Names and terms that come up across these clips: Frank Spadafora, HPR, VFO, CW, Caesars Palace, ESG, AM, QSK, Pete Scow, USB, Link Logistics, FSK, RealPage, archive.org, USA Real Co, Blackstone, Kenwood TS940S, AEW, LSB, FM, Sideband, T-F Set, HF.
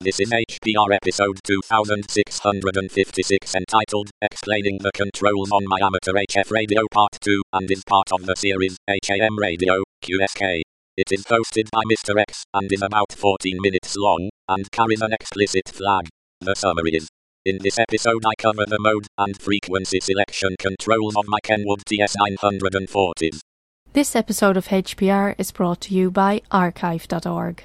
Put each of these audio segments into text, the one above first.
This is HPR episode 2656 entitled, Explaining the Controls on My Amateur HF Radio Part 2, and is part of the series, HAM Radio, QSK. It is hosted by Mr. X, and is about 14 minutes long, and carries an explicit flag. The summary is, in this episode I cover the mode and frequency selection controls of my Kenwood TS940s. This episode of HPR is brought to you by archive.org.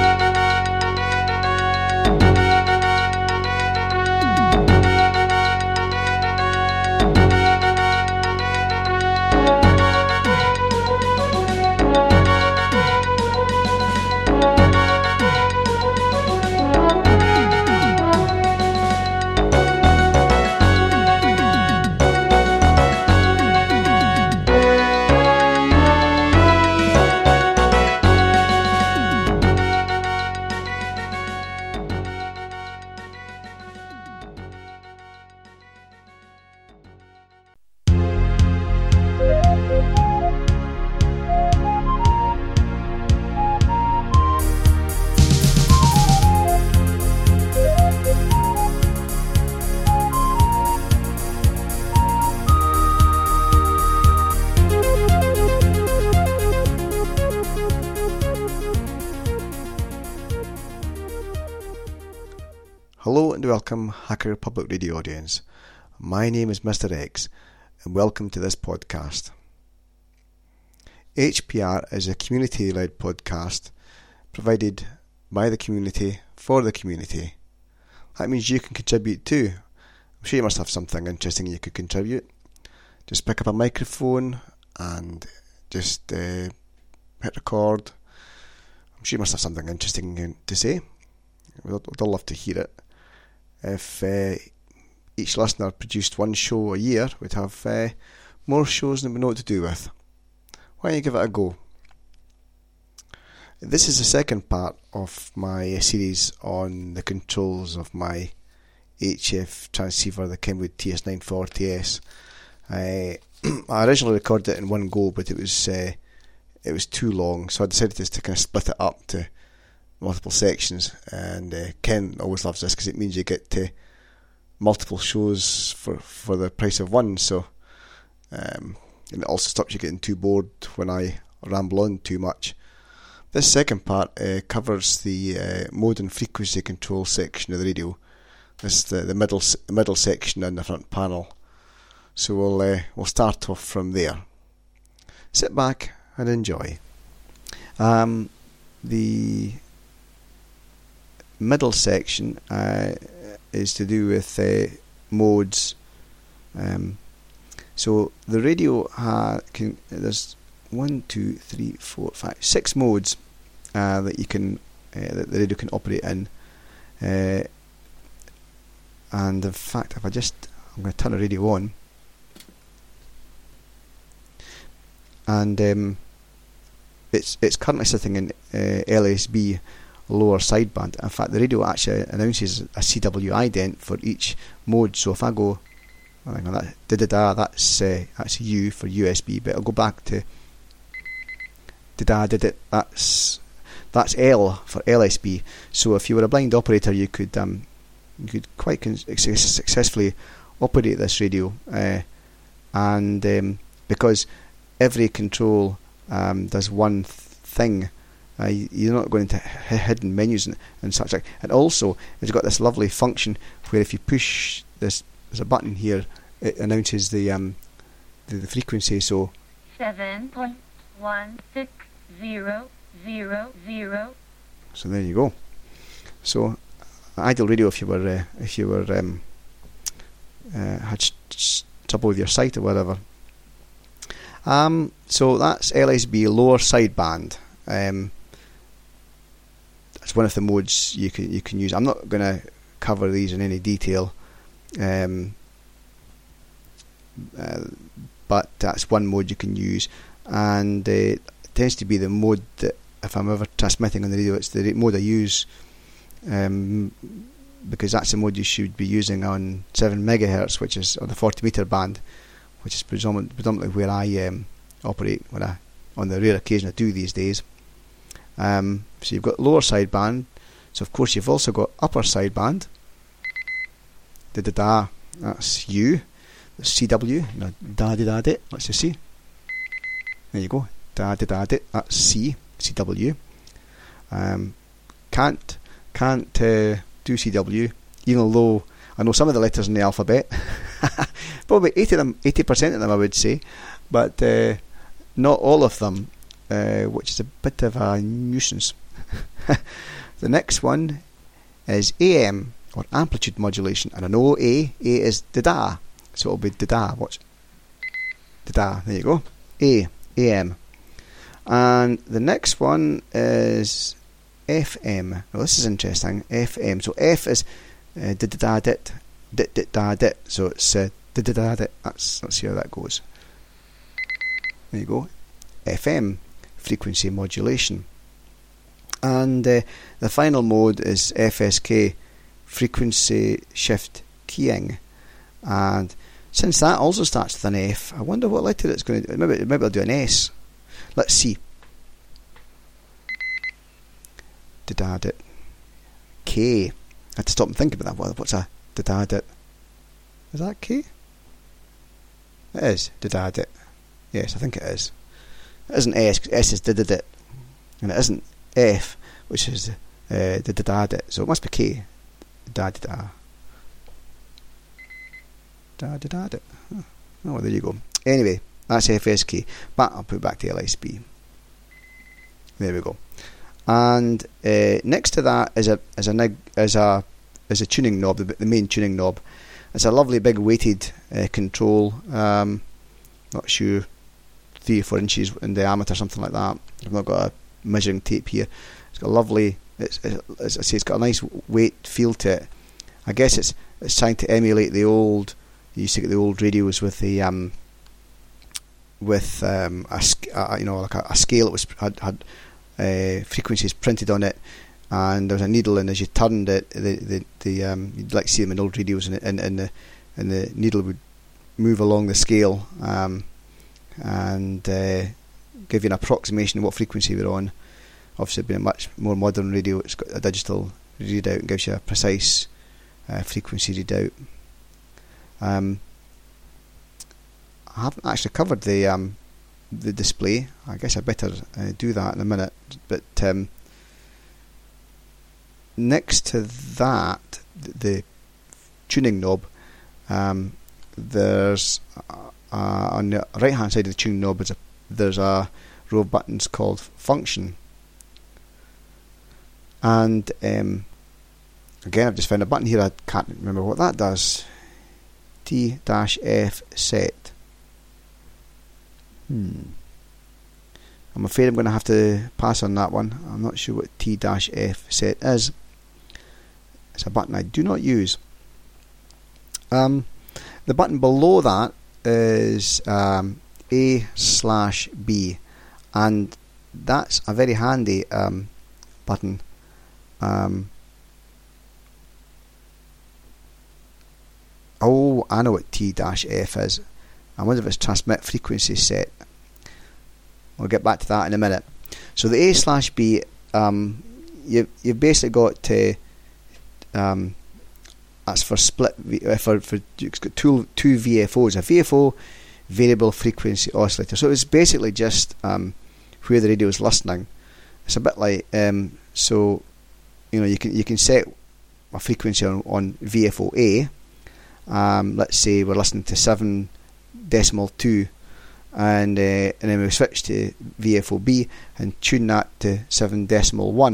Hello and welcome, Hacker Public Radio audience. My name is Mr. X and welcome to this podcast. HPR is a community-led podcast provided by the community for the community. That means you can contribute too. I'm sure you must have something interesting you could contribute. Just pick up a microphone and just hit record. I'm sure you must have something interesting to say. We'd all love to hear it. If each listener produced one show a year, we'd have more shows than we know what to do with. Why don't you give it a go? This is the second part of my series on the controls of my HF transceiver, the Kenwood TS940S. I originally recorded it in one go, but it was too long, so I decided just to kind of split it up to multiple sections, and Ken always loves this because it means you get to multiple shows for the price of one, so and it also stops you getting too bored when I ramble on too much. This second part covers the mode and frequency control section of the radio. This is the middle section and the front panel, so we'll start off from there. Sit back and enjoy. The middle section is to do with modes. So the radio there's 6 modes that you can that the radio can operate in. And in fact, I'm going to turn the radio on, and it's currently sitting in LSB. Lower sideband. In fact, the radio actually announces a CW ident for each mode. So if I go, that's U for USB, but I'll go back to that's L for LSB. So if you were a blind operator, you could quite successfully operate this radio, and because every control does one thing. You're not going into hidden menus and such like. And also, it's got this lovely function where if you push this, there's a button here, it announces the frequency. So 7.1600. So there you go. So ideal radio if you had trouble with your sight or whatever. So that's LSB lower sideband. It's one of the modes you can use. I'm not going to cover these in any detail, but that's one mode you can use, and it tends to be the mode that, if I'm ever transmitting on the radio, it's the mode I use, because that's the mode you should be using on 7 megahertz, which is on the 40 meter band, which is predominantly where I operate, when I, on the rare occasion I do these days. So you've got lower sideband, so of course you've also got upper sideband. Da-da-da, that's U. That's CW, da-da-da-da, let's just see. There you go, da-da-da-da, that's C, CW. Can't do CW, even though I know some of the letters in the alphabet. Probably 80% of them I would say, but not all of them, which is a bit of a nuisance. The next one is AM, or amplitude modulation, and I know A is da-da, so it'll be da-da, watch, da-da, there you go, AM. And the next one is FM. Now this is interesting, FM, so F is da-da-da-dit, dit-dit-da-dit, so it's da-da-da-dit, let's see how that goes. There you go, FM, frequency modulation. And the final mode is FSK, frequency shift keying, and since that also starts with an F, I wonder what letter it's going to do. Maybe I'll do an S. Let's see. Da-da-dit. K. I had to stop and think about that. What's a da-da-dit? Is that K? It is da-da-dit. Yes, I think it is. It isn't S, because S is da-da-dit, and it isn't F, which is da-da-da-dit. So it must be K. Da-da-da. Da-da-da-da. Oh, there you go. Anyway, that's FSK. But I'll put it back to LSB. There we go. And next to that is a tuning knob, the main tuning knob. It's a lovely big weighted control. Not sure, 3 or 4 inches in diameter, something like that. I've not got a measuring tape here. It's got a lovely. As I say, it's got a nice weight feel to it. I guess it's trying to emulate the old. You used to get the old radios with the a scale that was had frequencies printed on it, and there was a needle, and as you turned it, the you'd like to see them in old radios, and the needle would move along the scale and give you an approximation of what frequency we're on. Obviously, being a much more modern radio, it's got a digital readout and gives you a precise frequency readout. I haven't actually covered the display. I guess I better do that in a minute. But next to that, the tuning knob, there's on the right hand side of the tuning knob there's a row of buttons called function. And again, I've just found a button here. I can't remember what that does. T-F Set. I'm afraid I'm going to have to pass on that one. I'm not sure what T-F Set is. It's a button I do not use. The button below that is A/B, and that's a very handy button. Oh, I know what T-F is. I wonder if it's transmit frequency set. We'll get back to that in a minute. So the A/B, you've basically got that's for split. It's got two VFOs, a VFO, variable frequency oscillator. So it's basically just where the radio is listening. It's a bit like so, you know, you can set a frequency on VFO A. Let's say we're listening to 7.2, and then we switch to VFO B and tune that to 7.1.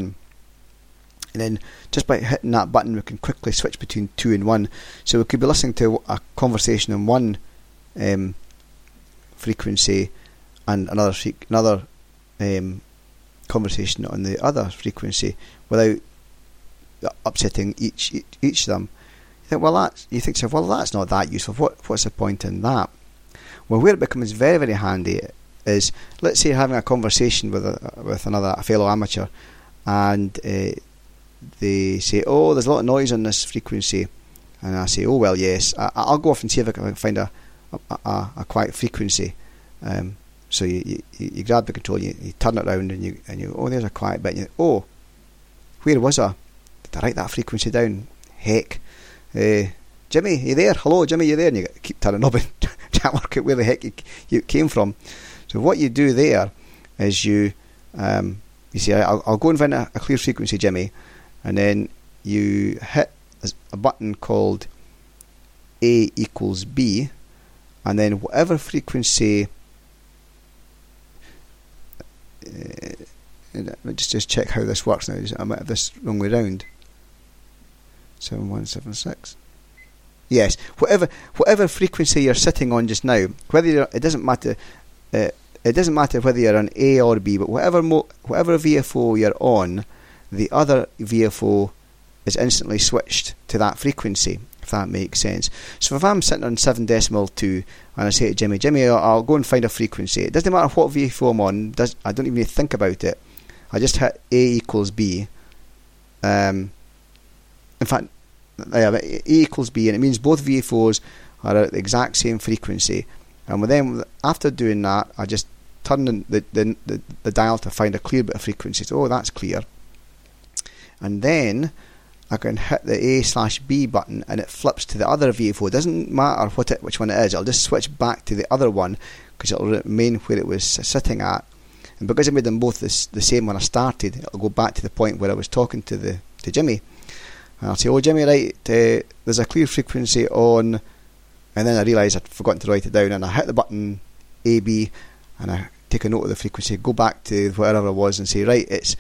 And then just by hitting that button, we can quickly switch between 2 and 1. So we could be listening to a conversation on one frequency and another conversation on the other frequency without upsetting each of them. You think that's not that useful. What's the point in that? Well, where it becomes very, very handy is, let's say you're having a conversation with a fellow amateur, and they say, "Oh, there's a lot of noise on this frequency," and I say, "Oh well, yes, I'll go off and see if I can find a a quiet frequency. So you grab the control, you turn it around, and you oh, there's a quiet bit. You, oh, where was I? Did I write that frequency down? Heck, Jimmy, you there? Hello, Jimmy, you there? And you keep turning up and trying to work out where the heck you came from. So what you do there is you say, I'll go and find a clear frequency, Jimmy, and then you hit a button called A equals B, and then whatever frequency. Just check how this works now. I might have this wrong way round. 7176. Yes, whatever frequency you're sitting on just now, whether you're, it doesn't matter. It doesn't matter whether you're on A or B, but whatever VFO you're on, the other VFO is instantly switched to that frequency, if that makes sense. So if I'm sitting on 7.2 and I say to Jimmy, I'll go and find a frequency, it doesn't matter what VFO I'm on, I don't even think about it, I just hit A equals B. In fact, A equals B, and it means both VFOs are at the exact same frequency. And then after doing that, I just turn the dial to find a clear bit of frequency. So, oh, that's clear. And then I can hit the A/B button, and it flips to the other VFO. It doesn't matter which one it is. I'll just switch back to the other one because it'll remain where it was sitting at. And because I made them both the same when I started, it'll go back to the point where I was talking to Jimmy. And I'll say, oh, Jimmy, right, there's a clear frequency on. And then I realise I'd forgotten to write it down, and I hit the button AB, and I take a note of the frequency, go back to wherever I was and say, right, it's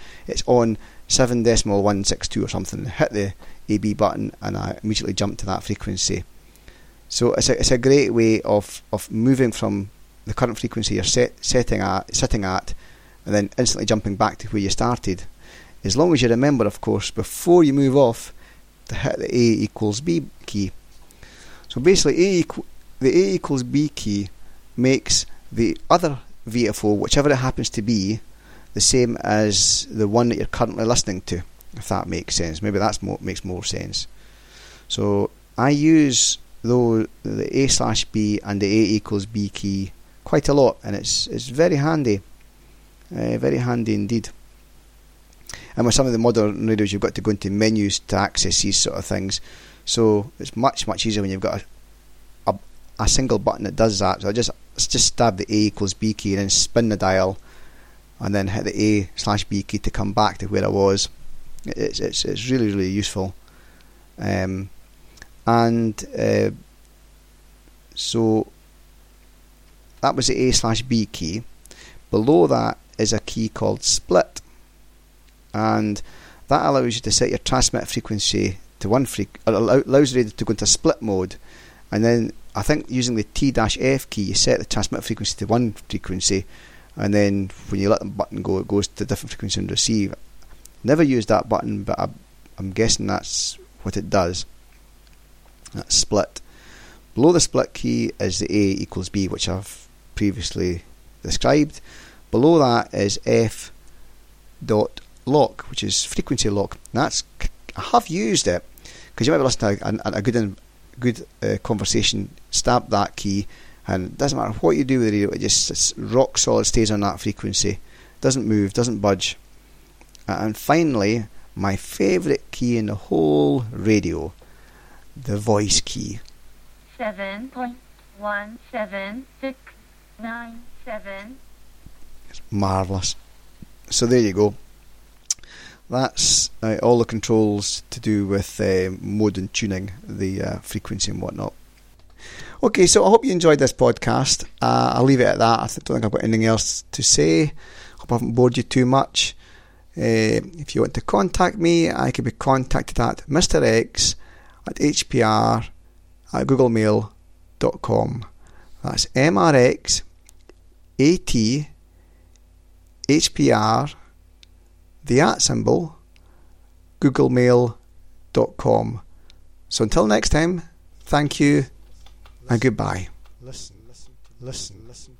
on 7.162 or something, hit the AB button, and I immediately jump to that frequency. So it's a great way of moving from the current frequency you're sitting at and then instantly jumping back to where you started. As long as you remember, of course, before you move off, to hit the A equals B key. So basically, the A equals B key makes the other VFO, whichever it happens to be, the same as the one that you're currently listening to, if that makes sense. Maybe that makes more sense. So I use, though, the A/B and the A equals B key quite a lot, and it's very handy indeed. And with some of the modern radios, you've got to go into menus to access these sort of things. So it's much easier when you've got a single button that does that. So I just stab the A equals B key and then spin the dial, and then hit the A/B key to come back to where I was. It's really useful. So that was the A/B key. Below that is a key called split, and that allows you to set your transmit frequency to one allows the radio to go into split mode, and then I think using the T-F key you set the transmit frequency to one frequency, and then when you let the button go it goes to a different frequency and receive. Never used that button, but I'm guessing that's what it does. That's split. Below the split key is the A equals B, which I've previously described. Below that is F.lock, which is frequency lock. That's I have used it because you might be listening to a good conversation, stab that key, and it doesn't matter what you do with the radio, it just rock solid stays on that frequency, doesn't move, doesn't budge. And finally, my favourite key in the whole radio, the voice key. 7.17697. It's marvellous. So there you go. That's all the controls to do with mode and tuning, the frequency and whatnot. Okay, so I hope you enjoyed this podcast. I'll leave it at that. I don't think I've got anything else to say. Hope I haven't bored you too much. If you want to contact me, I can be contacted at mrx@hpr@googlemail.com. That's mrxathpr. The @ googlemail.com. So until next time, thank you and goodbye. Listen. Listen carefully.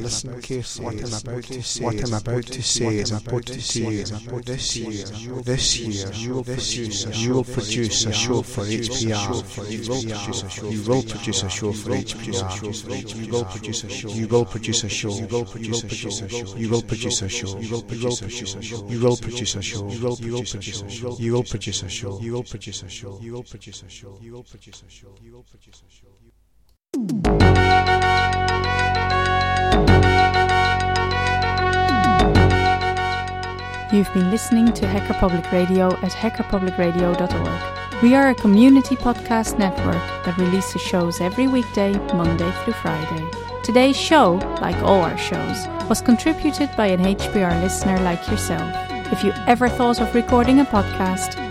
What I'm about to say is this year you will produce a show for HPR. You've been listening to Hacker Public Radio at hackerpublicradio.org. We are a community podcast network that releases shows every weekday, Monday through Friday. Today's show, like all our shows, was contributed by an HPR listener like yourself. If you ever thought of recording a podcast,